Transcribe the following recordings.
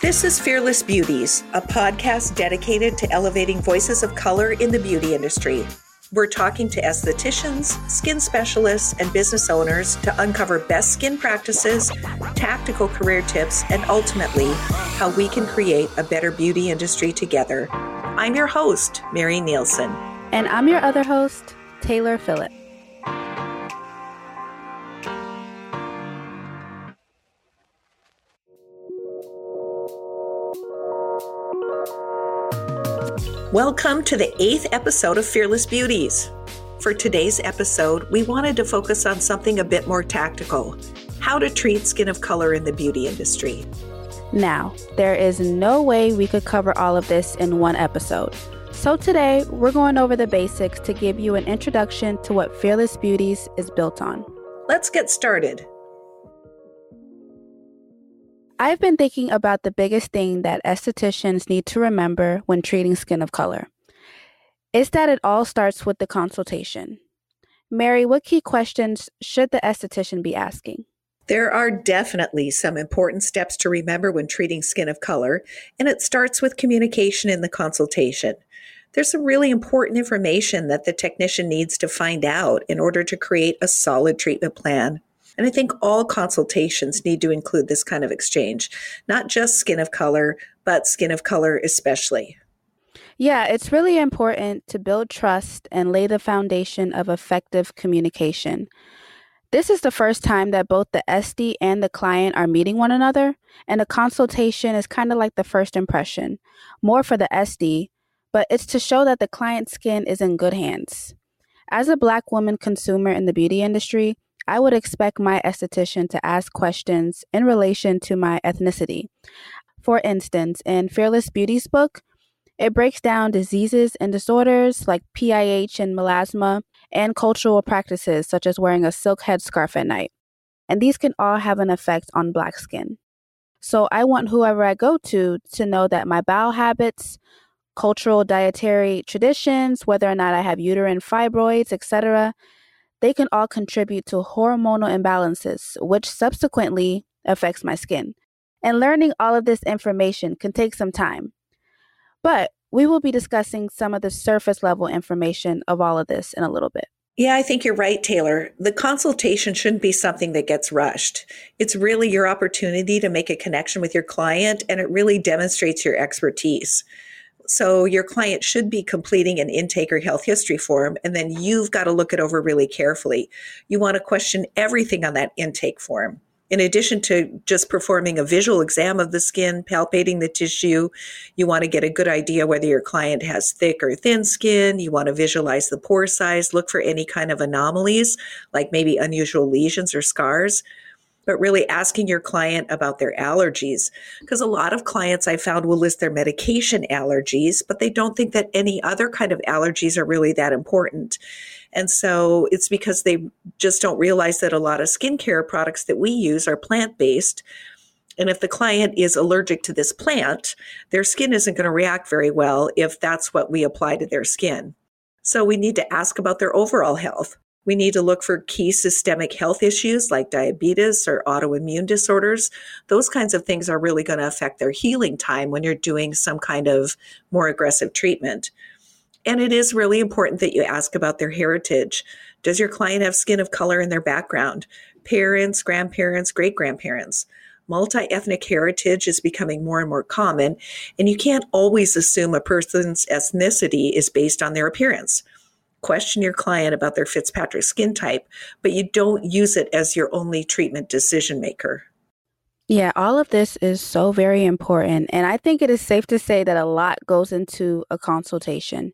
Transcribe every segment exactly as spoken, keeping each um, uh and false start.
This is Fearless Beauties, a podcast dedicated to elevating voices of color in the beauty industry. We're talking to estheticians, skin specialists, and business owners to uncover best skin practices, tactical career tips, and ultimately, how we can create a better beauty industry together. I'm your host, Mary Nielsen. And I'm your other host, Taylor Phillips. Welcome to the eighth episode of Fearless Beauties. For today's episode, we wanted to focus on something a bit more tactical, how to treat skin of color in the beauty industry. Now, there is no way we could cover all of this in one episode. So today, we're going over the basics to give you an introduction to what Fearless Beauties is built on. Let's get started. I've been thinking about the biggest thing that estheticians need to remember when treating skin of color. It's that it all starts with the consultation. Mary, what key questions should the esthetician be asking? There are definitely some important steps to remember when treating skin of color, and it starts with communication in the consultation. There's some really important information that the technician needs to find out in order to create a solid treatment plan. And I think all consultations need to include this kind of exchange, not just skin of color, but skin of color especially. Yeah, it's really important to build trust and lay the foundation of effective communication. This is the first time that both the S D and the client are meeting one another, and a consultation is kind of like the first impression, more for the S D, but it's to show that the client's skin is in good hands. As a Black woman consumer in the beauty industry, I would expect my esthetician to ask questions in relation to my ethnicity. For instance, in Fearless Beauty's book, it breaks down diseases and disorders like P I H and melasma and cultural practices such as wearing a silk headscarf at night. And these can all have an effect on Black skin. So I want whoever I go to to know that my bowel habits, cultural dietary traditions, whether or not I have uterine fibroids, et cetera, they can all contribute to hormonal imbalances, which subsequently affects my skin. And learning all of this information can take some time. But we will be discussing some of the surface level information of all of this in a little bit. Yeah, I think you're right, Taylor. The consultation shouldn't be something that gets rushed. It's really your opportunity to make a connection with your client, and it really demonstrates your expertise. So your client should be completing an intake or health history form, and then you've got to look it over really carefully. You want to question everything on that intake form. In addition to just performing a visual exam of the skin, palpating the tissue, you want to get a good idea whether your client has thick or thin skin. You want to visualize the pore size, look for any kind of anomalies, like maybe unusual lesions or scars. But really asking your client about their allergies, because a lot of clients I found will list their medication allergies, but they don't think that any other kind of allergies are really that important. And so it's because they just don't realize that a lot of skincare products that we use are plant-based. And if the client is allergic to this plant, their skin isn't going to react very well if that's what we apply to their skin. So we need to ask about their overall health. We need to look for key systemic health issues like diabetes or autoimmune disorders. Those kinds of things are really going to affect their healing time when you're doing some kind of more aggressive treatment. And it is really important that you ask about their heritage. Does your client have skin of color in their background? Parents, grandparents, great-grandparents. Multi-ethnic heritage is becoming more and more common, and you can't always assume a person's ethnicity is based on their appearance. Question your client about their Fitzpatrick skin type, but you don't use it as your only treatment decision maker. Yeah, all of this is so very important. And I think it is safe to say that a lot goes into a consultation.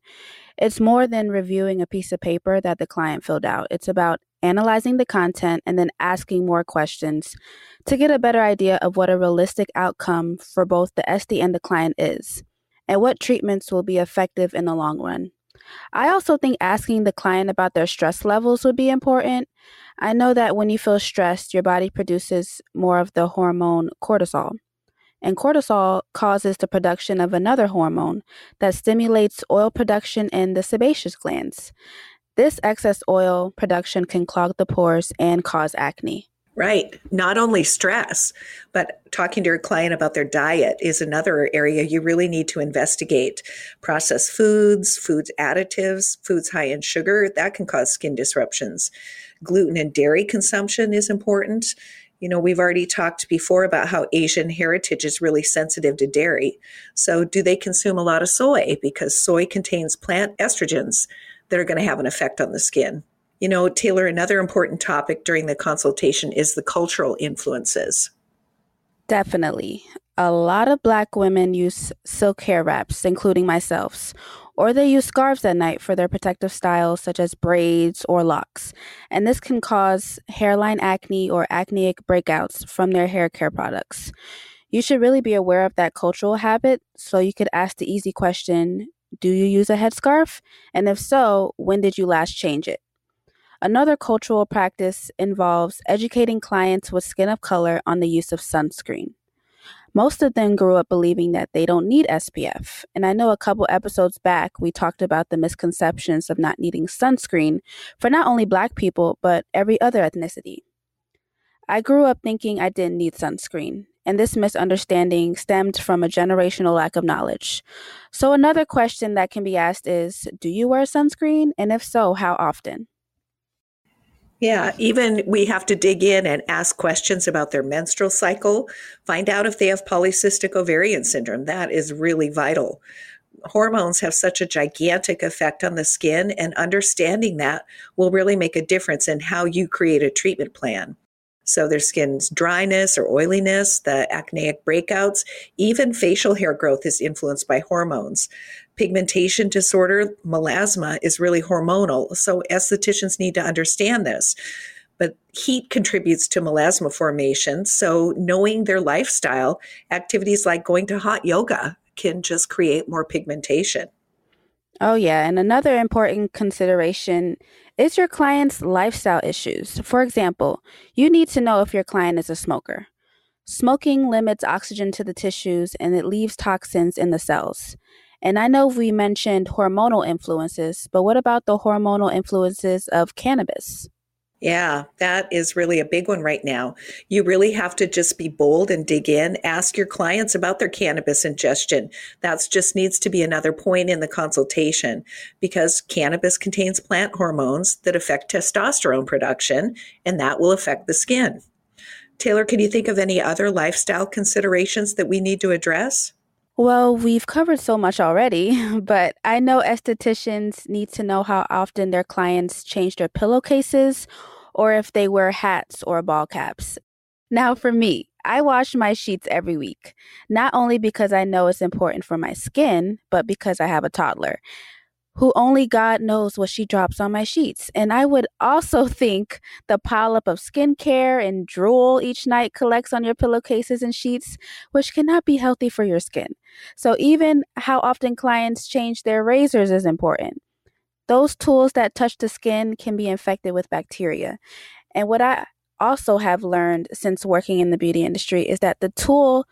It's more than reviewing a piece of paper that the client filled out. It's about analyzing the content and then asking more questions to get a better idea of what a realistic outcome for both the S D and the client is, and what treatments will be effective in the long run. I also think asking the client about their stress levels would be important. I know that when you feel stressed, your body produces more of the hormone cortisol. And cortisol causes the production of another hormone that stimulates oil production in the sebaceous glands. This excess oil production can clog the pores and cause acne. Right. Not only stress, but talking to your client about their diet is another area you really need to investigate. Processed foods, foods additives, foods high in sugar, that can cause skin disruptions. Gluten and dairy consumption is important. You know, we've already talked before about how Asian heritage is really sensitive to dairy. So do they consume a lot of soy? Because soy contains plant estrogens that are going to have an effect on the skin. You know, Taylor, another important topic during the consultation is the cultural influences. Definitely. A lot of Black women use silk hair wraps, including myself, or they use scarves at night for their protective styles, such as braids or locks. And this can cause hairline acne or acneic breakouts from their hair care products. You should really be aware of that cultural habit, so you could ask the easy question, do you use a headscarf? And if so, when did you last change it? Another cultural practice involves educating clients with skin of color on the use of sunscreen. Most of them grew up believing that they don't need S P F. And I know a couple episodes back, we talked about the misconceptions of not needing sunscreen for not only Black people, but every other ethnicity. I grew up thinking I didn't need sunscreen, and this misunderstanding stemmed from a generational lack of knowledge. So another question that can be asked is, do you wear sunscreen? And if so, how often? Yeah, even we have to dig in and ask questions about their menstrual cycle, find out if they have polycystic ovarian syndrome. That is really vital. Hormones have such a gigantic effect on the skin, and understanding that will really make a difference in how you create a treatment plan. So their skin's dryness or oiliness, the acneic breakouts, even facial hair growth is influenced by hormones. Pigmentation disorder, melasma, is really hormonal. So estheticians need to understand this. But heat contributes to melasma formation. So knowing their lifestyle, activities like going to hot yoga can just create more pigmentation. Oh, yeah. And another important consideration is your client's lifestyle issues. For example, you need to know if your client is a smoker. Smoking limits oxygen to the tissues and it leaves toxins in the cells. And I know we mentioned hormonal influences, but what about the hormonal influences of cannabis? Yeah, that is really a big one right now. You really have to just be bold and dig in. Ask your clients about their cannabis ingestion. That just needs to be another point in the consultation, because cannabis contains plant hormones that affect testosterone production, and that will affect the skin. Taylor, can you think of any other lifestyle considerations that we need to address? Well, we've covered so much already, but I know estheticians need to know how often their clients change their pillowcases or if they wear hats or ball caps. Now for me, I wash my sheets every week, not only because I know it's important for my skin, but because I have a toddler who only God knows what she drops on my sheets. And I would also think the pileup of skincare and drool each night collects on your pillowcases and sheets, which cannot be healthy for your skin. So even how often clients change their razors is important. Those tools that touch the skin can be infected with bacteria. And what I also have learned since working in the beauty industry is that the tool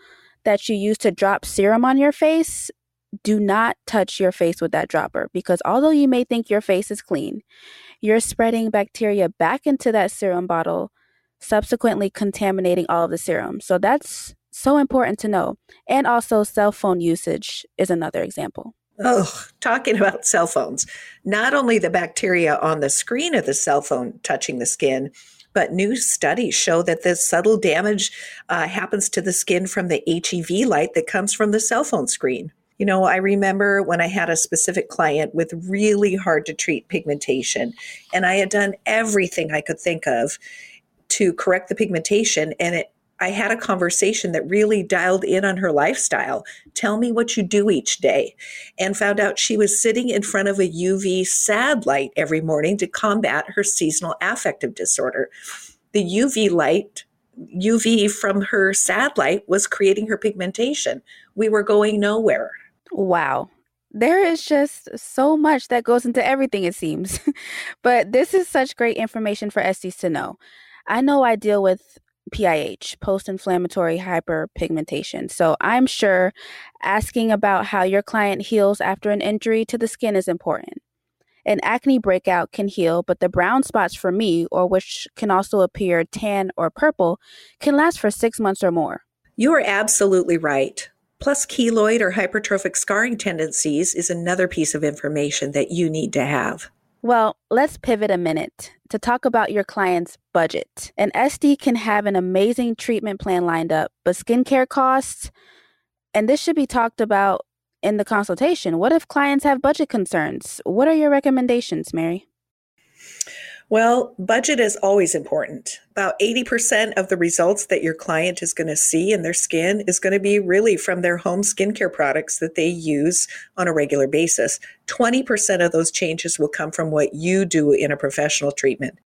that you use to drop serum on your face, do not touch your face with that dropper, because although you may think your face is clean, you're spreading bacteria back into that serum bottle, subsequently contaminating all of the serum. So that's so important to know. And also cell phone usage is another example. Oh, talking about cell phones, not only the bacteria on the screen of the cell phone touching the skin, but new studies show that this subtle damage uh, happens to the skin from the H E V light that comes from the cell phone screen. You know, I remember when I had a specific client with really hard to treat pigmentation, and I had done everything I could think of to correct the pigmentation. And it, I had a conversation that really dialed in on her lifestyle. Tell me what you do each day, and found out she was sitting in front of a U V S A D light every morning to combat her seasonal affective disorder. The U V light U V from her S A D light was creating her pigmentation. We were going nowhere. Wow. There is just so much that goes into everything, it seems. But this is such great information for S Ds to know. I know I deal with P I H, post-inflammatory hyperpigmentation. So I'm sure asking about how your client heals after an injury to the skin is important. An acne breakout can heal, but the brown spots for me, or which can also appear tan or purple, can last for six months or more. You are absolutely right. Plus, keloid or hypertrophic scarring tendencies is another piece of information that you need to have. Well, let's pivot a minute to talk about your client's budget. An S D can have an amazing treatment plan lined up, but skincare costs, and this should be talked about in the consultation. What if clients have budget concerns? What are your recommendations, Mary? Well, budget is always important. About eighty percent of the results that your client is going to see in their skin is going to be really from their home skincare products that they use on a regular basis. twenty percent of those changes will come from what you do in a professional treatment.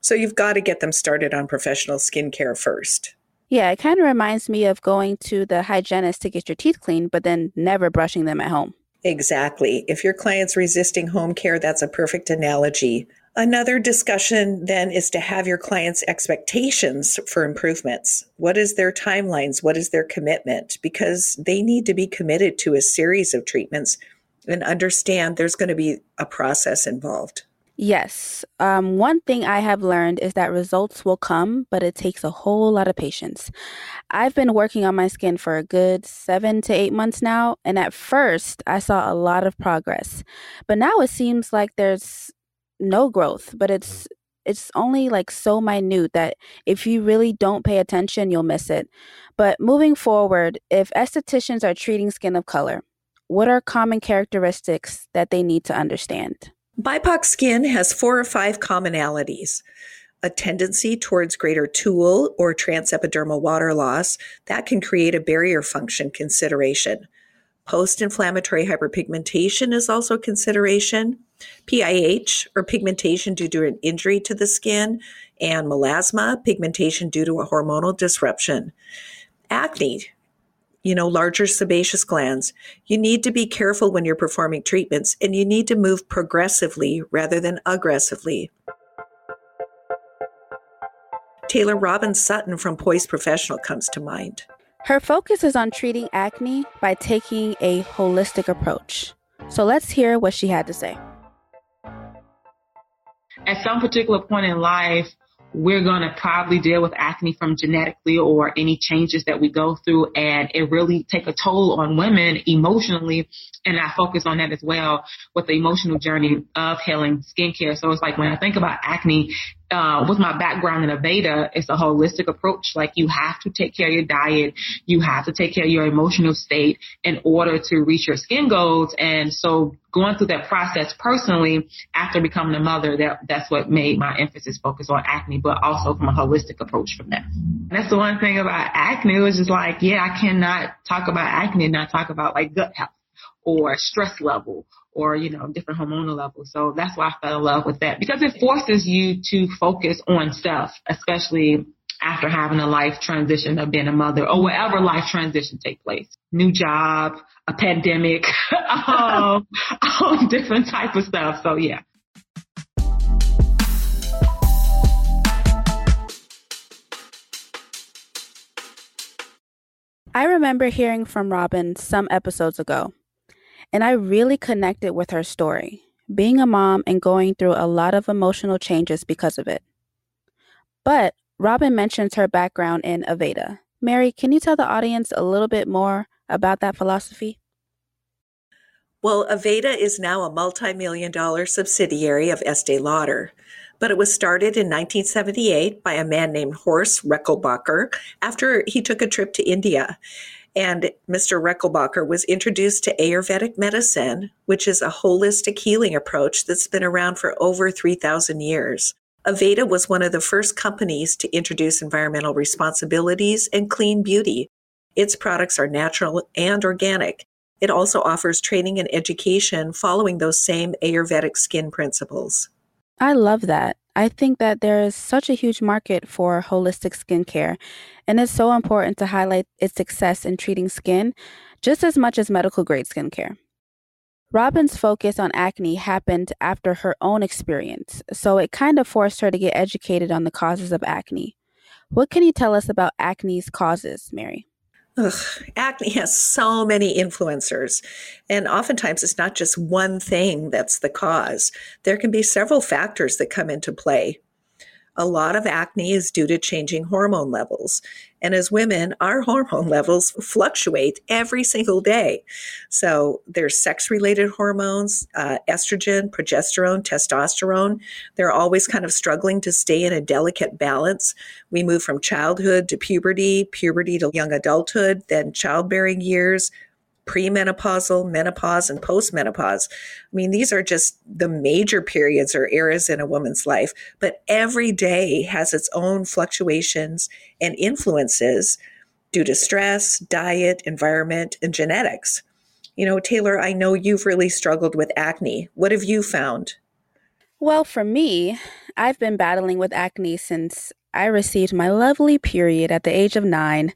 So you've got to get them started on professional skincare first. Yeah, it kind of reminds me of going to the hygienist to get your teeth cleaned, but then never brushing them at home. Exactly. If your client's resisting home care, that's a perfect analogy. Another discussion then is to have your clients' expectations for improvements. What is their timelines? What is their commitment? Because they need to be committed to a series of treatments and understand there's going to be a process involved. Yes. Um, one thing I have learned is that results will come, but it takes a whole lot of patience. I've been working on my skin for a good seven to eight months now, and at first I saw a lot of progress, but now it seems like there's no growth, but it's it's only like so minute that if you really don't pay attention, you'll miss it. But moving forward, if estheticians are treating skin of color, what are common characteristics that they need to understand? B I P O C skin has four or five commonalities. A tendency towards greater tulle or transepidermal water loss that can create a barrier function consideration. Post-inflammatory hyperpigmentation is also a consideration. P I H, or pigmentation due to an injury to the skin, and melasma, pigmentation due to a hormonal disruption. Acne, you know, larger sebaceous glands. You need to be careful when you're performing treatments, and you need to move progressively rather than aggressively. Taylor Robin Sutton from Poise Professional comes to mind. Her focus is on treating acne by taking a holistic approach. So let's hear what she had to say. At some particular point in life, we're going to probably deal with acne from genetically or any changes that we go through, and it really take a toll on women emotionally, and I focus on that as well with the emotional journey of healing skincare. So it's like when I think about acne, uh, with my background in Ayurveda, it's a holistic approach. Like you have to take care of your diet, you have to take care of your emotional state in order to reach your skin goals. And so going through that process personally after becoming a mother, that that's what made my emphasis focus on acne, but also from a holistic approach from that. And that's the one thing about acne is just like, yeah, I cannot talk about acne and not talk about like gut health or stress level or, you know, different hormonal levels. So that's why I fell in love with that, because it forces you to focus on self, especially after having a life transition of being a mother or whatever life transition take place. New job, a pandemic, um, all different type of stuff. So, yeah. I remember hearing from Robin some episodes ago, and I really connected with her story, being a mom and going through a lot of emotional changes because of it. But Robin mentions her background in Ayurveda. Mary, can you tell the audience a little bit more about that philosophy? Well, Ayurveda is now a multi-million dollar subsidiary of Estee Lauder, but it was started in nineteen seventy-eight by a man named Horst Reckelbacher after he took a trip to India. And Mister Reckelbacher was introduced to Ayurvedic medicine, which is a holistic healing approach that's been around for over three thousand years. Ayurveda was one of the first companies to introduce environmental responsibilities and clean beauty. Its products are natural and organic. It also offers training and education following those same Ayurvedic skin principles. I love that. I think that there is such a huge market for holistic skincare, and it's so important to highlight its success in treating skin just as much as medical grade skincare. Robin's focus on acne happened after her own experience, so it kind of forced her to get educated on the causes of acne. What can you tell us about acne's causes, Mary? Ugh, acne has so many influencers, and oftentimes it's not just one thing that's the cause. There can be several factors that come into play. A lot of acne is due to changing hormone levels. And as women, our hormone levels fluctuate every single day. So there's sex-related hormones, uh, estrogen, progesterone, testosterone. They're always kind of struggling to stay in a delicate balance. We move from childhood to puberty, puberty to young adulthood, then childbearing years, premenopausal, menopause, and postmenopause. I mean, these are just the major periods or eras in a woman's life, but every day has its own fluctuations and influences due to stress, diet, environment, and genetics. You know, Taylor, I know you've really struggled with acne. What have you found? Well, for me, I've been battling with acne since I received my lovely period at the age of nine.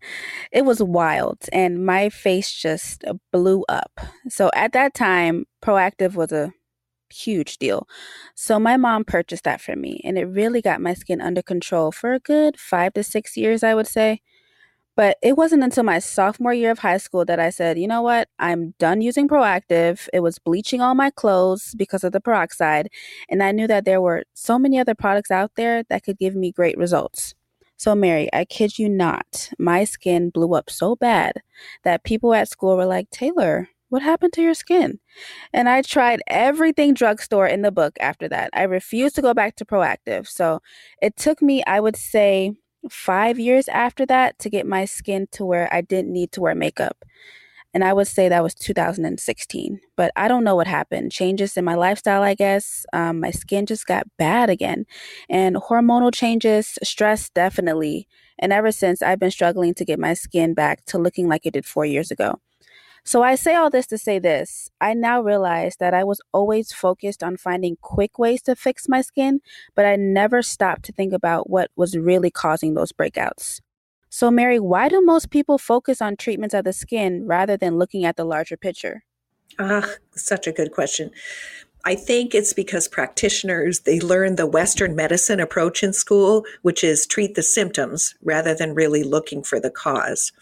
It was wild, and my face just blew up. So at that time, Proactive was a huge deal. So my mom purchased that for me, and it really got my skin under control for a good five to six years, I would say. But it wasn't until my sophomore year of high school that I said, you know what, I'm done using Proactive. It was bleaching all my clothes because of the peroxide. And I knew that there were so many other products out there that could give me great results. So Mary, I kid you not, my skin blew up so bad that people at school were like, Taylor, what happened to your skin? And I tried everything drugstore in the book after that. I refused to go back to Proactive. So it took me, I would say, five years after that to get my skin to where I didn't need to wear makeup. And I would say that was two thousand sixteen, but I don't know what happened. Changes in my lifestyle, I guess. Um, my skin just got bad again, and hormonal changes, stress, definitely. And ever since, I've been struggling to get my skin back to looking like it did four years ago. So I say all this to say this. I now realize that I was always focused on finding quick ways to fix my skin, but I never stopped to think about what was really causing those breakouts. So Mary, why do most people focus on treatments of the skin rather than looking at the larger picture? Ah, such a good question. I think it's because practitioners, they learn the Western medicine approach in school, which is treat the symptoms rather than really looking for the cause.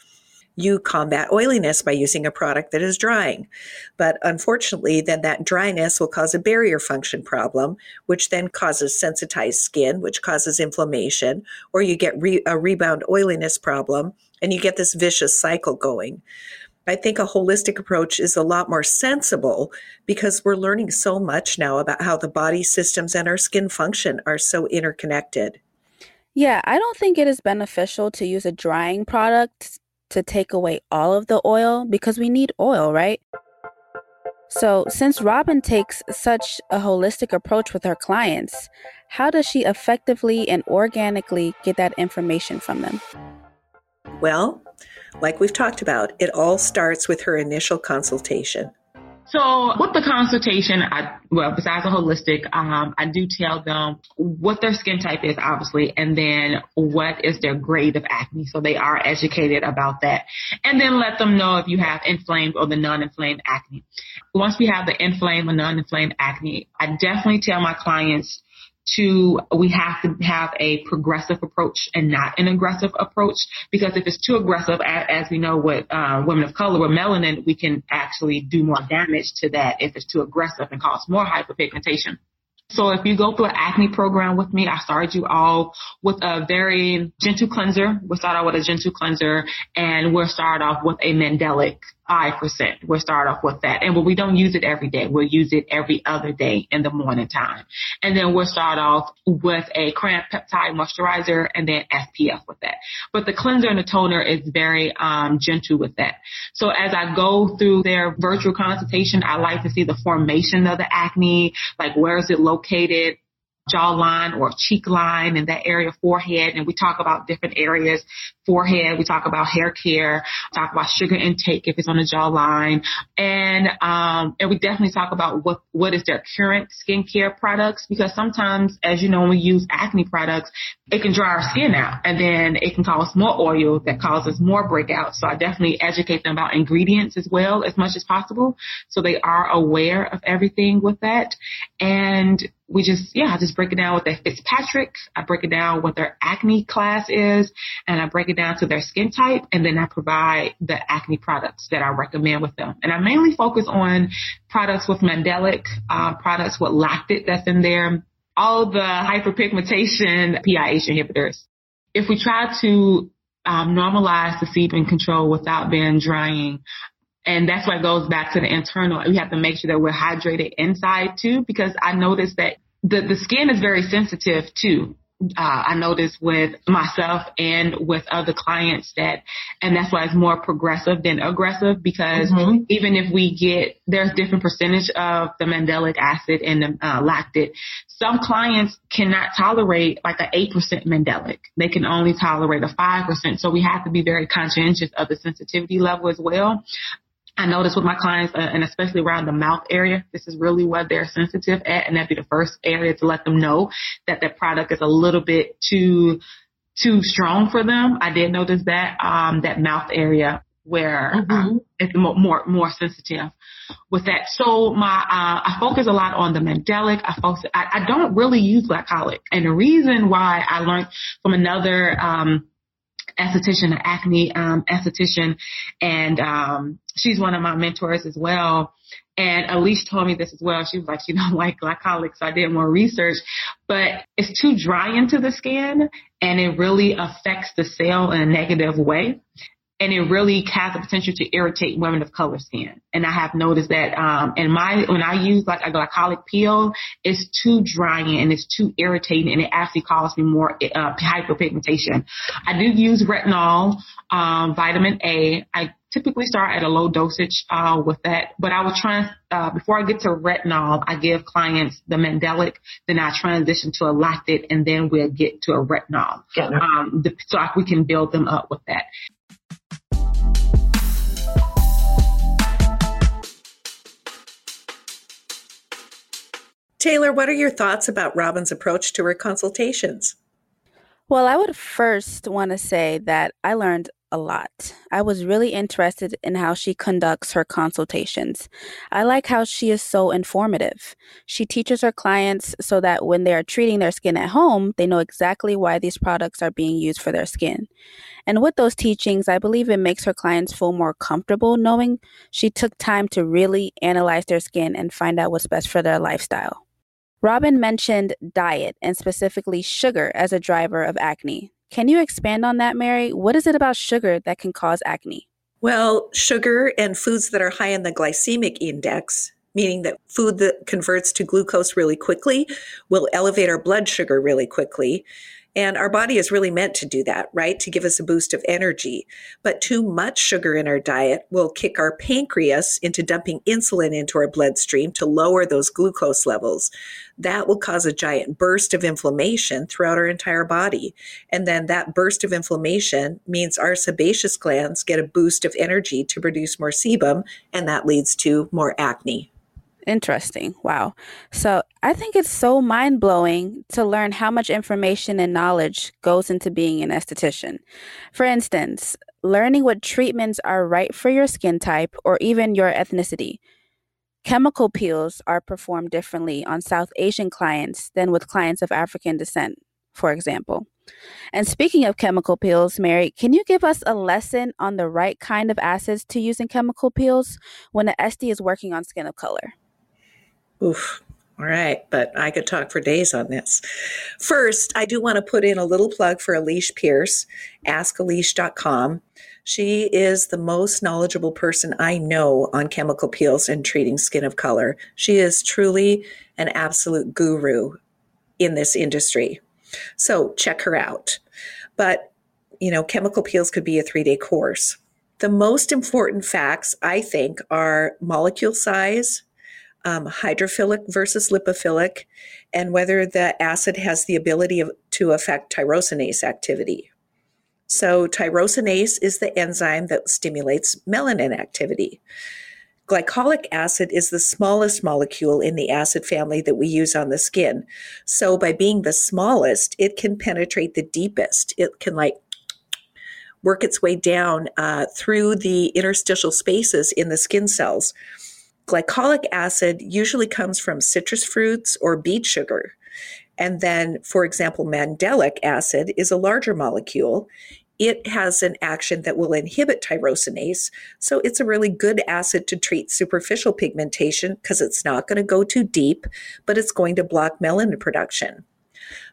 You combat oiliness by using a product that is drying. But unfortunately, then that dryness will cause a barrier function problem, which then causes sensitized skin, which causes inflammation, or you get re- a rebound oiliness problem, and you get this vicious cycle going. I think a holistic approach is a lot more sensible because we're learning so much now about how the body systems and our skin function are so interconnected. Yeah, I don't think it is beneficial to use a drying product to take away all of the oil, because we need oil, right? So since Robin takes such a holistic approach with her clients, how does she effectively and organically get that information from them? Well, like we've talked about, it all starts with her initial consultation. So with the consultation, I, well, besides the holistic, um, I do tell them what their skin type is, obviously, and then what is their grade of acne. So they are educated about that. And then let them know if you have inflamed or the non-inflamed acne. Once we have the inflamed or non-inflamed acne, I definitely tell my clients to, we have to have a progressive approach and not an aggressive approach, because if it's too aggressive, as we know with uh, women of color with melanin, we can actually do more damage to that if it's too aggressive and cause more hyperpigmentation. So if you go through an acne program with me, I started you all with a very gentle cleanser. We'll start out with a gentle cleanser, and we'll start off with a mandelic eye percent. We'll start off with that. And we don't use it every day. We'll use it every other day in the morning time. And then we'll start off with a cramped peptide moisturizer and then S P F with that. But the cleanser and the toner is very um, gentle with that. So as I go through their virtual consultation, I like to see the formation of the acne, like where is it located? located jawline or cheek line, in that area, forehead. And we talk about different areas, forehead. We talk about hair care, talk about sugar intake if it's on the jawline. And, um, and we definitely talk about what, what is their current skincare products, because sometimes, as you know, when we use acne products, it can dry our skin out and then it can cause more oil that causes more breakouts. So I definitely educate them about ingredients as well, as much as possible, so they are aware of everything with that. And we just, yeah, I just break it down with their Fitzpatrick. I break it down what their acne class is, and I break it down to their skin type. And then I provide the acne products that I recommend with them. And I mainly focus on products with mandelic, uh, products with lactate that's in there, all the hyperpigmentation, P I H inhibitors. If we try to um, normalize the seep and control without being drying, and that's what goes back to the internal. We have to make sure that we're hydrated inside too, because I noticed that the, the skin is very sensitive too. Uh, I noticed with myself and with other clients that, and that's why it's more progressive than aggressive, because mm-hmm. even if we get, there's different percentage of the mandelic acid and the uh, lactate. Some clients cannot tolerate like an eight percent mandelic. They can only tolerate a five percent. So we have to be very conscientious of the sensitivity level as well. I notice with my clients, uh, and especially around the mouth area, this is really what they're sensitive at, and that'd be the first area to let them know that their product is a little bit too too strong for them. I did notice that um, that mouth area where mm-hmm. um, it's more, more more sensitive with that. So my uh, I focus a lot on the mandelic. I focus. I, I don't really use glycolic, and the reason why I learned from another um, esthetician, an acne um, esthetician, and um, she's one of my mentors as well. And Alisha told me this as well. She was like, she don't like glycolic. So I did more research, but it's too dry into the skin, and it really affects the cell in a negative way. And it really has the potential to irritate women of color skin. And I have noticed that um, in my, when I use like a glycolic peel, it's too drying and it's too irritating, and it actually causes me more uh, hyperpigmentation. I do use retinol, um, vitamin A. I typically start at a low dosage uh, with that, but I will try, uh, before I get to retinol, I give clients the mandelic, then I transition to a lactate, and then we'll get to a retinol. Yeah. Um, so we can build them up with that. Taylor, what are your thoughts about Robin's approach to her consultations? Well, I would first want to say that I learned a lot. I was really interested in how she conducts her consultations. I like how she is so informative. She teaches her clients so that when they are treating their skin at home, they know exactly why these products are being used for their skin. And with those teachings, I believe it makes her clients feel more comfortable knowing she took time to really analyze their skin and find out what's best for their lifestyle. Robin mentioned diet and specifically sugar as a driver of acne. Can you expand on that, Mary? What is it about sugar that can cause acne? Well, sugar and foods that are high in the glycemic index, meaning that food that converts to glucose really quickly, will elevate our blood sugar really quickly. And our body is really meant to do that, right? To give us a boost of energy. But too much sugar in our diet will kick our pancreas into dumping insulin into our bloodstream to lower those glucose levels. That will cause a giant burst of inflammation throughout our entire body. And then that burst of inflammation means our sebaceous glands get a boost of energy to produce more sebum, and that leads to more acne. Interesting. Wow. So I think it's so mind-blowing to learn how much information and knowledge goes into being an esthetician. For instance, learning what treatments are right for your skin type or even your ethnicity. Chemical peels are performed differently on South Asian clients than with clients of African descent, for example. And speaking of chemical peels, Mary, can you give us a lesson on the right kind of acids to use in chemical peels when an Estee is working on skin of color? Oof. All right. But I could talk for days on this. First, I do want to put in a little plug for Alisha Pierce, ask alisha dot com. She is the most knowledgeable person I know on chemical peels and treating skin of color. She is truly an absolute guru in this industry. So check her out. But, you know, chemical peels could be a three-day course. The most important facts, I think, are molecule size, Um, hydrophilic versus lipophilic, and whether the acid has the ability of, to affect tyrosinase activity. So tyrosinase is the enzyme that stimulates melanin activity. Glycolic acid is the smallest molecule in the acid family that we use on the skin. So by being the smallest, it can penetrate the deepest. It can like work its way down uh, through the interstitial spaces in the skin cells. glycolic acid usually comes from citrus fruits or beet sugar. And then, for example, mandelic acid is a larger molecule. It has an action that will inhibit tyrosinase. So it's a really good acid to treat superficial pigmentation because it's not going to go too deep, but it's going to block melanin production.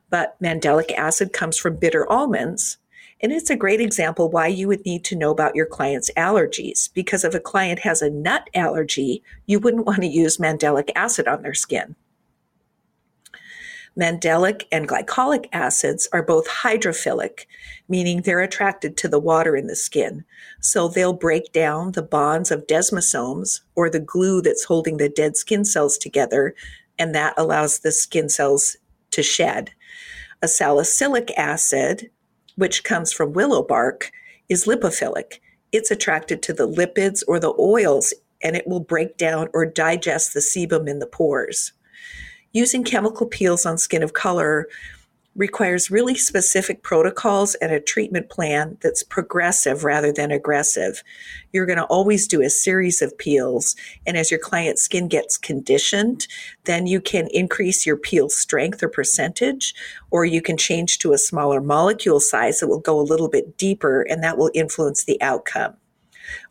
But mandelic acid comes from bitter almonds. And it's a great example why you would need to know about your client's allergies, because if a client has a nut allergy, you wouldn't want to use mandelic acid on their skin. Mandelic and glycolic acids are both hydrophilic, meaning they're attracted to the water in the skin. So they'll break down the bonds of desmosomes, or the glue that's holding the dead skin cells together, and that allows the skin cells to shed. A salicylic acid, which comes from willow bark, is lipophilic. It's attracted to the lipids or the oils, and it will break down or digest the sebum in the pores. Using chemical peels on skin of color requires really specific protocols and a treatment plan that's progressive rather than aggressive. You're going to always do a series of peels, and as your client's skin gets conditioned, then you can increase your peel strength or percentage, or you can change to a smaller molecule size that will go a little bit deeper, and that will influence the outcome.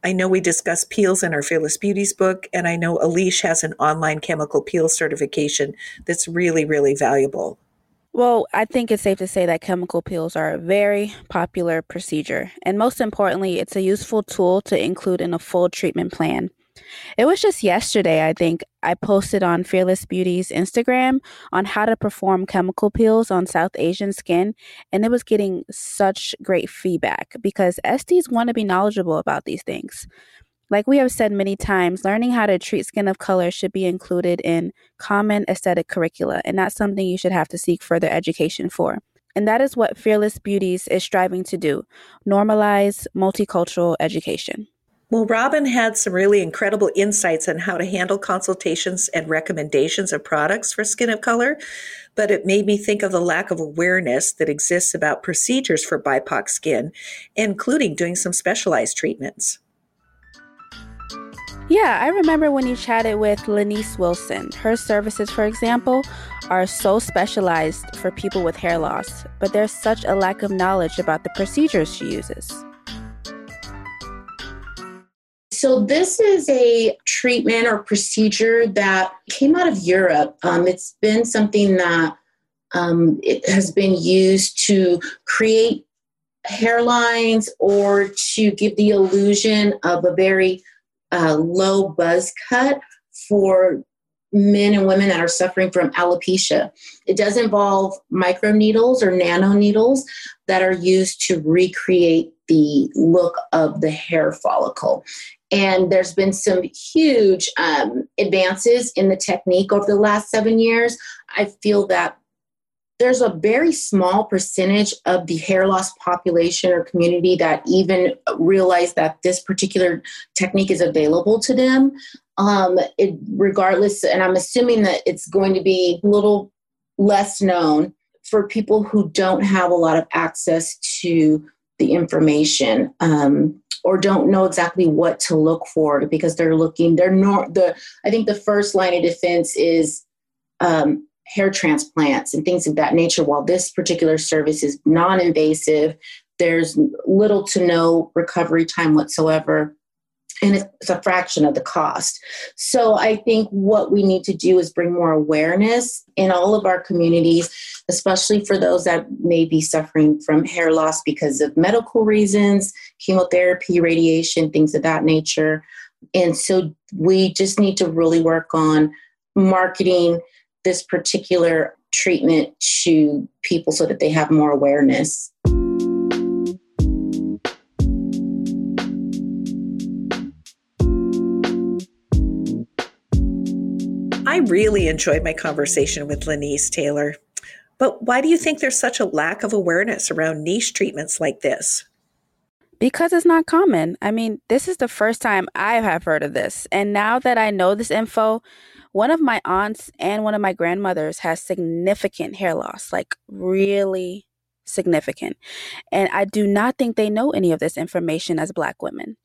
I know we discuss peels in our Fearless Beauties book, and I know Alisha has an online chemical peel certification that's really, really valuable. Well, I think it's safe to say that chemical peels are a very popular procedure, and most importantly, it's a useful tool to include in a full treatment plan. It was just yesterday, I think, I posted on Fearless Beauty's Instagram on how to perform chemical peels on South Asian skin, and it was getting such great feedback because S Ds want to be knowledgeable about these things. Like we have said many times, learning how to treat skin of color should be included in common aesthetic curricula, and not something you should have to seek further education for. And that is what Fearless Beauties is striving to do, normalize multicultural education. Well, Robin had some really incredible insights on how to handle consultations and recommendations of products for skin of color, but it made me think of the lack of awareness that exists about procedures for B I P O C skin, including doing some specialized treatments. Yeah, I remember when you chatted with Lenice Wilson. Her services, for example, are so specialized for people with hair loss, but there's such a lack of knowledge about the procedures she uses. So this is a treatment or procedure that came out of Europe. Um, it's been something that um, it has been used to create hairlines or to give the illusion of a very uh, low buzz cut for men and women that are suffering from alopecia. It does involve microneedles or nanoneedles that are used to recreate the look of the hair follicle. And there's been some huge um, advances in the technique over the last seven years. I feel that there's a very small percentage of the hair loss population or community that even realize that this particular technique is available to them. Um, it, regardless, and I'm assuming that it's going to be a little less known for people who don't have a lot of access to the information, um, or don't know exactly what to look for, because they're looking, they're not the, I think the first line of defense is um, hair transplants and things of that nature. While this particular service is non-invasive, there's little to no recovery time whatsoever. And it's a fraction of the cost. So I think what we need to do is bring more awareness in all of our communities, especially for those that may be suffering from hair loss because of medical reasons, chemotherapy, radiation, things of that nature. And so we just need to really work on marketing this particular treatment to people so that they have more awareness. I really enjoyed my conversation with Lenice Taylor, but why do you think there's such a lack of awareness around niche treatments like this? Because it's not common. I mean, this is the first time I have heard of this. And now that I know this info, one of my aunts and one of my grandmothers has significant hair loss, like really significant. And I do not think they know any of this information as Black women.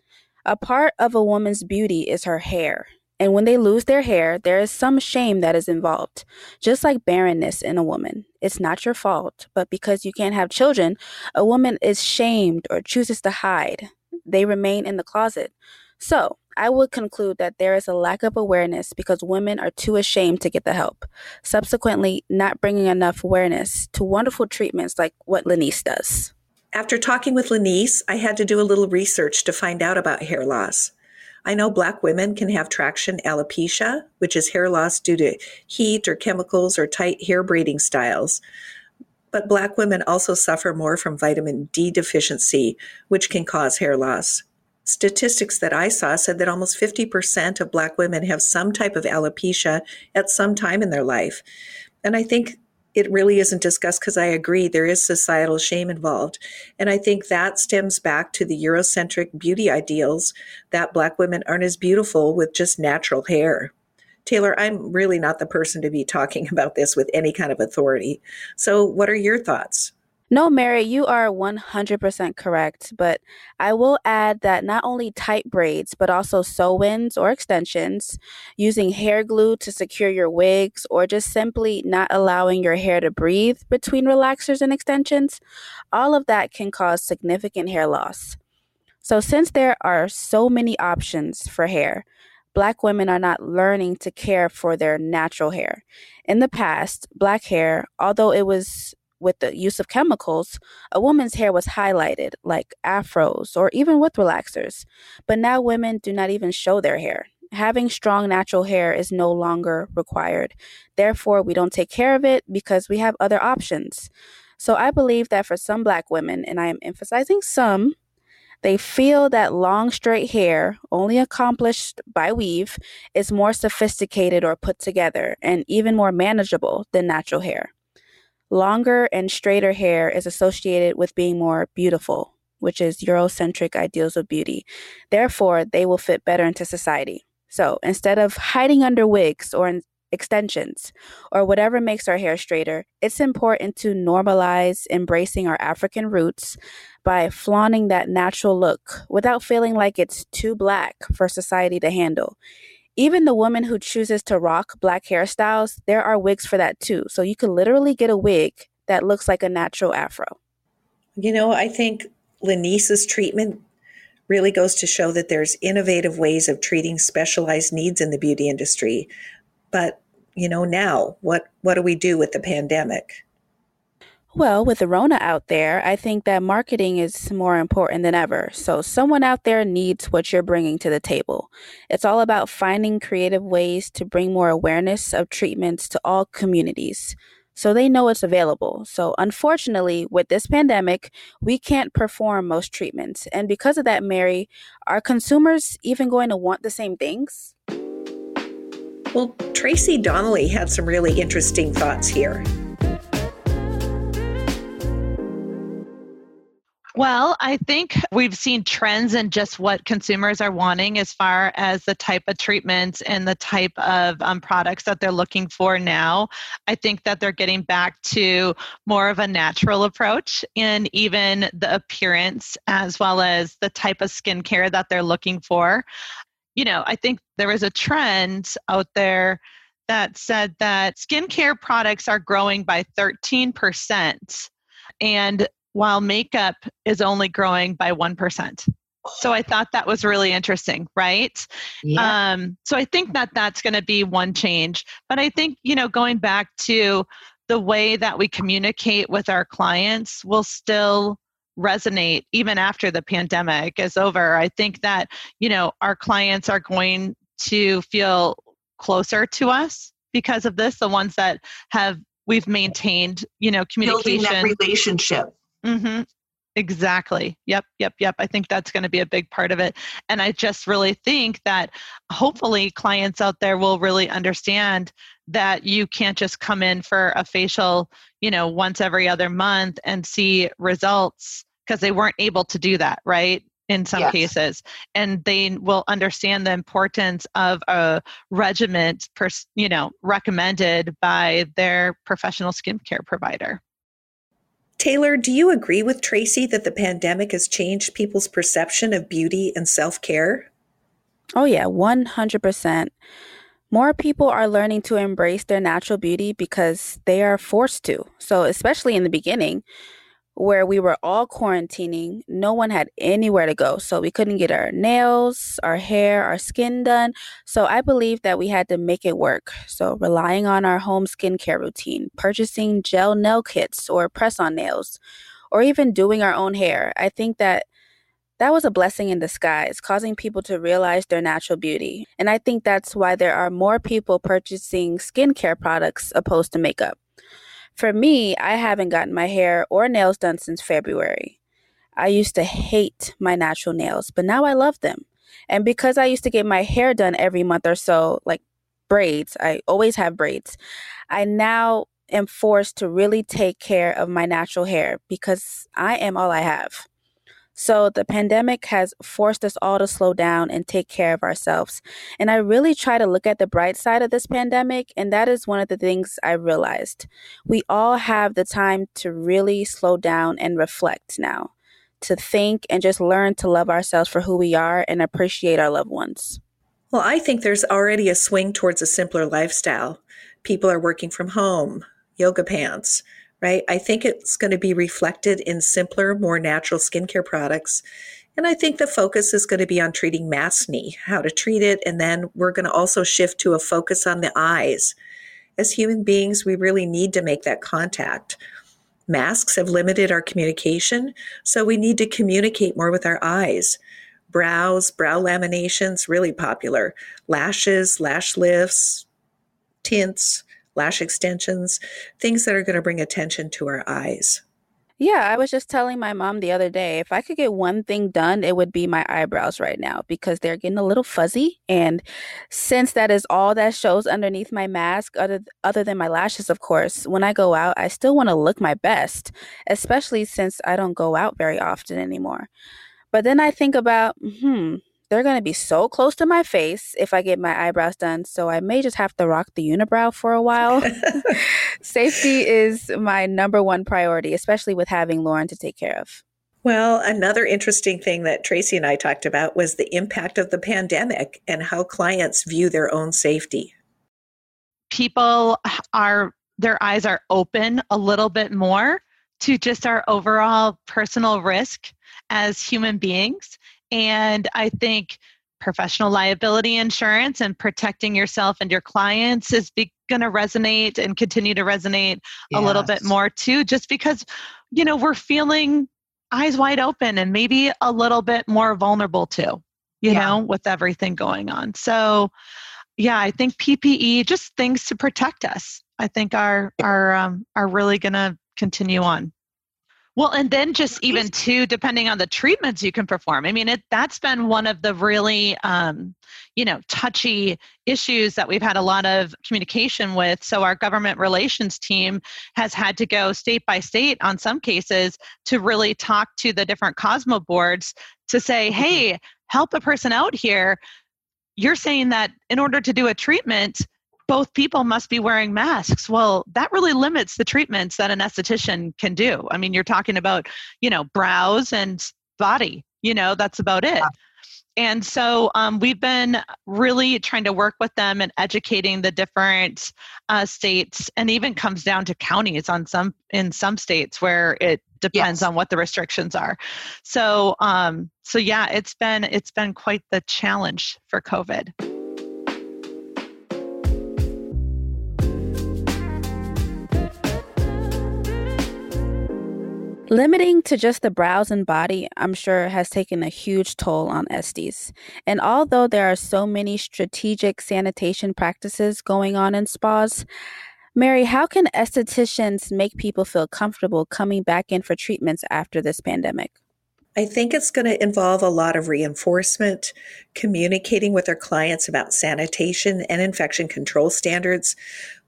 A part of a woman's beauty is her hair. And when they lose their hair, there is some shame that is involved, just like barrenness in a woman. It's not your fault, but because you can't have children, a woman is shamed or chooses to hide. They remain in the closet. So I would conclude that there is a lack of awareness because women are too ashamed to get the help. Subsequently, not bringing enough awareness to wonderful treatments like what Lenice does. After talking with Lenice, I had to do a little research to find out about hair loss. I know Black women can have traction alopecia, which is hair loss due to heat or chemicals or tight hair braiding styles. But Black women also suffer more from vitamin D deficiency, which can cause hair loss. Statistics that I saw said that almost fifty percent of Black women have some type of alopecia at some time in their life. And I think it really isn't discussed because I agree there is societal shame involved. And I think that stems back to the Eurocentric beauty ideals that Black women aren't as beautiful with just natural hair. Taylor, I'm really not the person to be talking about this with any kind of authority. So what are your thoughts? No, Mary, you are one hundred percent correct, but I will add that not only tight braids, but also sew-ins or extensions, using hair glue to secure your wigs, or just simply not allowing your hair to breathe between relaxers and extensions, all of that can cause significant hair loss. So since there are so many options for hair, Black women are not learning to care for their natural hair. In the past, Black hair, although it was with the use of chemicals, a woman's hair was highlighted, like afros or even with relaxers. But now women do not even show their hair. Having strong natural hair is no longer required. Therefore, we don't take care of it because we have other options. So I believe that for some Black women, and I am emphasizing some, they feel that long straight hair, only accomplished by weave, is more sophisticated or put together and even more manageable than natural hair. Longer and straighter hair is associated with being more beautiful, which is Eurocentric ideals of beauty. Therefore, they will fit better into society. So instead of hiding under wigs or extensions or whatever makes our hair straighter, it's important to normalize embracing our African roots by flaunting that natural look without feeling like it's too Black for society to handle. Even the woman who chooses to rock Black hairstyles, there are wigs for that too. So you can literally get a wig that looks like a natural afro. You know, I think Lenice's treatment really goes to show that there's innovative ways of treating specialized needs in the beauty industry. But, you know, now what, what do we do with the pandemic? Well, with the Rona out there, I think that marketing is more important than ever. So someone out there needs what you're bringing to the table. It's all about finding creative ways to bring more awareness of treatments to all communities so they know it's available. So unfortunately, with this pandemic, we can't perform most treatments. And because of that, Mary, are consumers even going to want the same things? Well, Tracy Donnelly had some really interesting thoughts here. Well, I think we've seen trends in just what consumers are wanting as far as the type of treatments and the type of um, products that they're looking for now. I think that they're getting back to more of a natural approach in even the appearance as well as the type of skincare that they're looking for. You know, I think there was a trend out there that said that skincare products are growing by thirteen percent. And while makeup is only growing by one percent. So I thought that was really interesting, right? Yeah. Um, so I think that that's going to be one change. But I think, you know, going back to the way that we communicate with our clients will still resonate even after the pandemic is over. I think that, you know, our clients are going to feel closer to us because of this, the ones that have, we've maintained, you know, communication. Building that relationship. Mm-hmm. Exactly. Yep. Yep. Yep. I think that's going to be a big part of it. And I just really think that hopefully clients out there will really understand that you can't just come in for a facial, you know, once every other month and see results because they weren't able to do that, right? In some yes. cases. And they will understand the importance of a regimen, pers- you know, recommended by their professional skincare provider. Taylor, do you agree with Tracy that the pandemic has changed people's perception of beauty and self-care? Oh yeah, one hundred percent. More people are learning to embrace their natural beauty because they are forced to. So especially in the beginning, where we were all quarantining, no one had anywhere to go. So we couldn't get our nails, our hair, our skin done. So I believe that we had to make it work. So relying on our home skincare routine, purchasing gel nail kits or press-on nails, or even doing our own hair. I think that that was a blessing in disguise, causing people to realize their natural beauty. And I think that's why there are more people purchasing skincare products opposed to makeup. For me, I haven't gotten my hair or nails done since February. I used to hate my natural nails, but now I love them. And because I used to get my hair done every month or so, like braids, I always have braids, I now am forced to really take care of my natural hair because I am all I have. So the pandemic has forced us all to slow down and take care of ourselves. And I really try to look at the bright side of this pandemic. And that is one of the things I realized. We all have the time to really slow down and reflect now, to think and just learn to love ourselves for who we are and appreciate our loved ones. Well, I think there's already a swing towards a simpler lifestyle. People are working from home, yoga pants, right? I think it's going to be reflected in simpler, more natural skincare products. And I think the focus is going to be on treating maskne, how to treat it. And then we're going to also shift to a focus on the eyes. As human beings, we really need to make that contact. Masks have limited our communication, so we need to communicate more with our eyes. Brows, brow laminations, really popular. Lashes, lash lifts, tints, lash extensions, things that are going to bring attention to our eyes. Yeah, I was just telling my mom the other day, if I could get one thing done, it would be my eyebrows right now because they're getting a little fuzzy. And since that is all that shows underneath my mask, other, other than my lashes, of course, when I go out, I still want to look my best, especially since I don't go out very often anymore. But then I think about, hmm, they're going to be so close to my face if I get my eyebrows done. So I may just have to rock the unibrow for a while. Safety is my number one priority, especially with having Lauren to take care of. Well, another interesting thing that Tracy and I talked about was the impact of the pandemic and how clients view their own safety. People are, their eyes are open a little bit more to just our overall personal risk as human beings. And I think professional liability insurance and protecting yourself and your clients is going to resonate and continue to resonate yes. a little bit more too, just because, you know, we're feeling eyes wide open and maybe a little bit more vulnerable too, you yeah. know, with everything going on. So yeah, I think P P E, just things to protect us, I think are, are, um, are really going to continue on. Well, and then just even too, depending on the treatments you can perform. I mean, it, that's been one of the really, um, you know, touchy issues that we've had a lot of communication with. So our government relations team has had to go state by state on some cases to really talk to the different COSMO boards to say, hey, help a person out here. You're saying that in order to do a treatment, both people must be wearing masks. Well, that really limits the treatments that an esthetician can do. I mean, you're talking about, you know, brows and body, you know, that's about it. And so um, we've been really trying to work with them and educating the different uh, states, and even comes down to counties on some in some states where it depends yes. on what the restrictions are. So, um, so yeah, it's been it's been quite the challenge for COVID. Limiting to just the brows and body, I'm sure, has taken a huge toll on Estes. And although there are so many strategic sanitation practices going on in spas, Mary, how can estheticians make people feel comfortable coming back in for treatments after this pandemic? I think it's going to involve a lot of reinforcement, communicating with our clients about sanitation and infection control standards,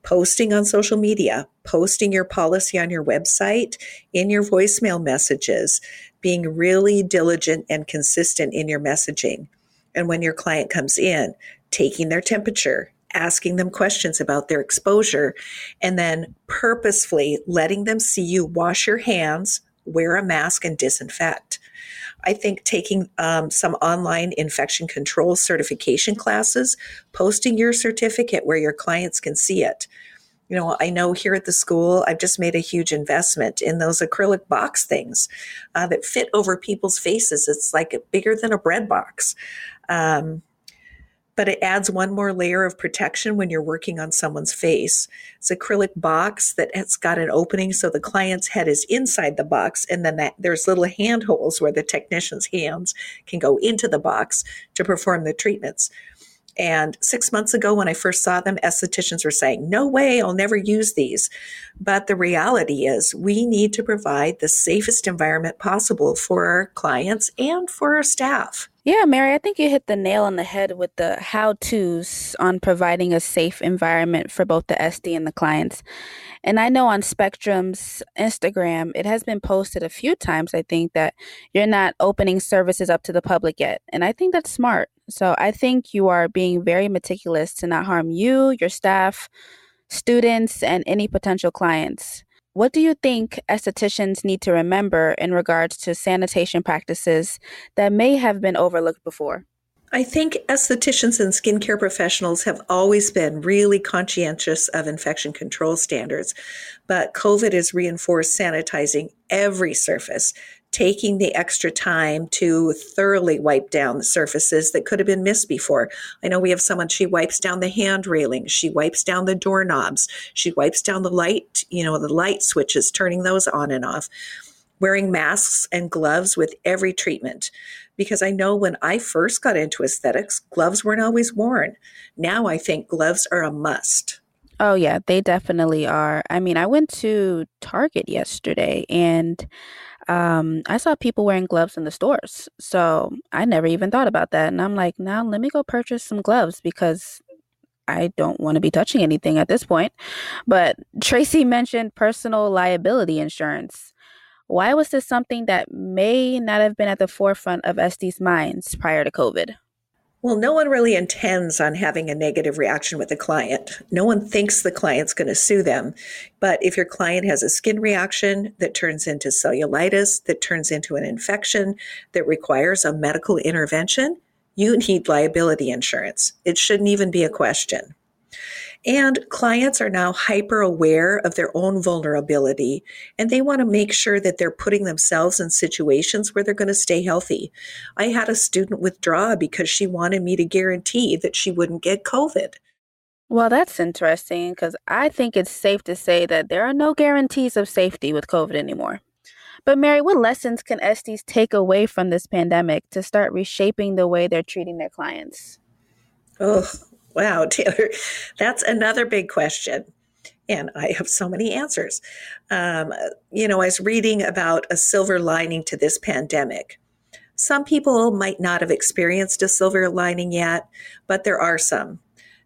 posting on social media, posting your policy on your website, in your voicemail messages, being really diligent and consistent in your messaging. And when your client comes in, taking their temperature, asking them questions about their exposure, and then purposefully letting them see you wash your hands, wear a mask, and disinfect. I think taking um, some online infection control certification classes, posting your certificate where your clients can see it. You know, I know here at the school, I've just made a huge investment in those acrylic box things uh, that fit over people's faces. It's like bigger than a bread box. Um, but it adds one more layer of protection when you're working on someone's face. It's an acrylic box that has got an opening so the client's head is inside the box, and then that, there's little hand holes where the technician's hands can go into the box to perform the treatments. And six months ago when I first saw them, estheticians were saying, no way, I'll never use these. But the reality is we need to provide the safest environment possible for our clients and for our staff. Yeah, Mary, I think you hit the nail on the head with the how-tos on providing a safe environment for both the Estee and the clients. And I know on Spectrum's Instagram, it has been posted a few times, I think, that you're not opening services up to the public yet. And I think that's smart. So I think you are being very meticulous to not harm you, your staff, students, and any potential clients. What do you think estheticians need to remember in regards to sanitation practices that may have been overlooked before? I think estheticians and skincare professionals have always been really conscientious of infection control standards, but COVID has reinforced sanitizing every surface, taking the extra time to thoroughly wipe down the surfaces that could have been missed before. I know we have someone, she wipes down the hand railing, she wipes down the doorknobs, she wipes down the light, you know, the light switches, turning those on and off, wearing masks and gloves with every treatment. Because I know when I first got into aesthetics, gloves weren't always worn. Now I think gloves are a must. Oh yeah, they definitely are. I mean, I went to Target yesterday and Um, I saw people wearing gloves in the stores, so I never even thought about that. And I'm like, now let me go purchase some gloves because I don't want to be touching anything at this point. But Tracy mentioned personal liability insurance. Why was this something that may not have been at the forefront of Estee's minds prior to COVID? Well, no one really intends on having a negative reaction with a client. No one thinks the client's going to sue them. But if your client has a skin reaction that turns into cellulitis, that turns into an infection, that requires a medical intervention, you need liability insurance. It shouldn't even be a question. And clients are now hyper aware of their own vulnerability, and they want to make sure that they're putting themselves in situations where they're going to stay healthy. I had a student withdraw because she wanted me to guarantee that she wouldn't get COVID. Well, that's interesting because I think it's safe to say that there are no guarantees of safety with COVID anymore. But Mary, what lessons can Estees take away from this pandemic to start reshaping the way they're treating their clients? Oh, wow, Taylor, that's another big question. And I have so many answers. Um, you know, I was reading about a silver lining to this pandemic. Some people might not have experienced a silver lining yet, but there are some.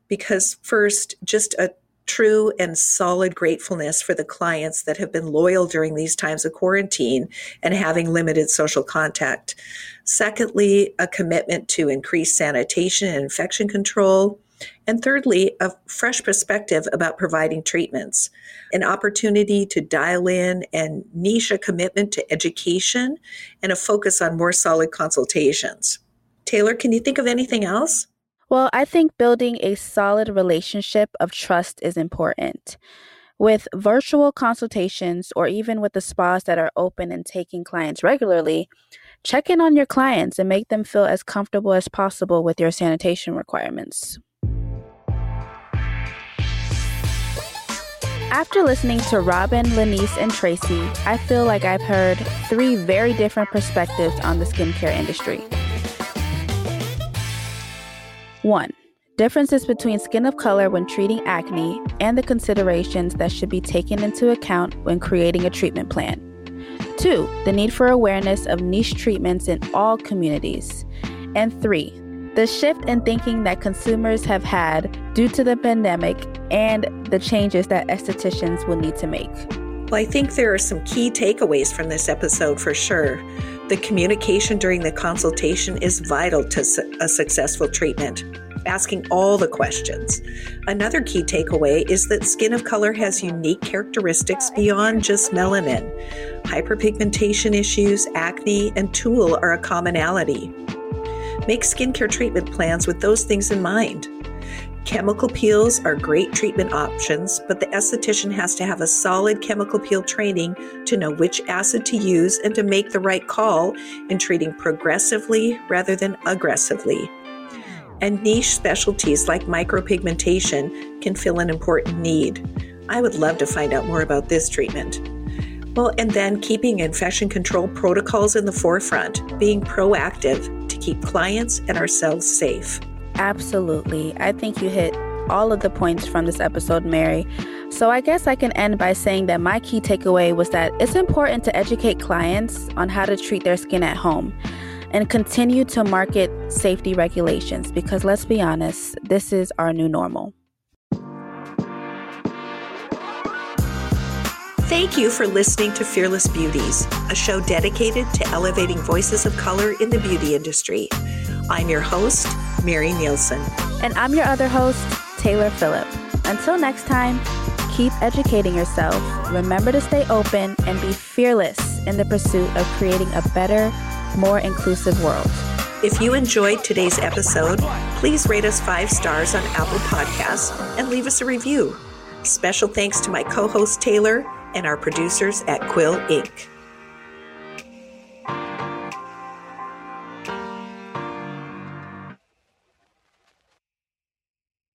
Because first, just a true and solid gratefulness for the clients that have been loyal during these times of quarantine and having limited social contact. Secondly, a commitment to increased sanitation and infection control. And thirdly, a fresh perspective about providing treatments, an opportunity to dial in and niche a commitment to education and a focus on more solid consultations. Taylor, can you think of anything else? Well, I think building a solid relationship of trust is important. With virtual consultations or even with the spas that are open and taking clients regularly, check in on your clients and make them feel as comfortable as possible with your sanitation requirements. After listening to Robin, Lenice, and Tracy, I feel like I've heard three very different perspectives on the skincare industry. One, differences between skin of color when treating acne and the considerations that should be taken into account when creating a treatment plan. Two, the need for awareness of niche treatments in all communities. And three, the shift in thinking that consumers have had due to the pandemic and the changes that estheticians will need to make. Well, I think there are some key takeaways from this episode for sure. The communication during the consultation is vital to su- a successful treatment, asking all the questions. Another key takeaway is that skin of color has unique characteristics beyond just melanin. hyperpigmentation issues, acne, and tulle are a commonality. Make skincare treatment plans with those things in mind. Chemical peels are great treatment options, but the esthetician has to have a solid chemical peel training to know which acid to use and to make the right call in treating progressively rather than aggressively. And niche specialties like micropigmentation can fill an important need. I would love to find out more about this treatment. Well, and then keeping infection control protocols in the forefront, being proactive to keep clients and ourselves safe. Absolutely. I think you hit all of the points from this episode, Mary. So I guess I can end by saying that my key takeaway was that it's important to educate clients on how to treat their skin at home and continue to market safety regulations because, let's be honest, this is our new normal. Thank you for listening to Fearless Beauties, a show dedicated to elevating voices of color in the beauty industry. I'm your host, Mary Nielsen. And I'm your other host, Taylor Phillips. Until next time, keep educating yourself, remember to stay open, and be fearless in the pursuit of creating a better, more inclusive world. If you enjoyed today's episode, please rate us five stars on Apple Podcasts and leave us a review. Special thanks to my co-host, Taylor, and our producers at Quill, Incorporated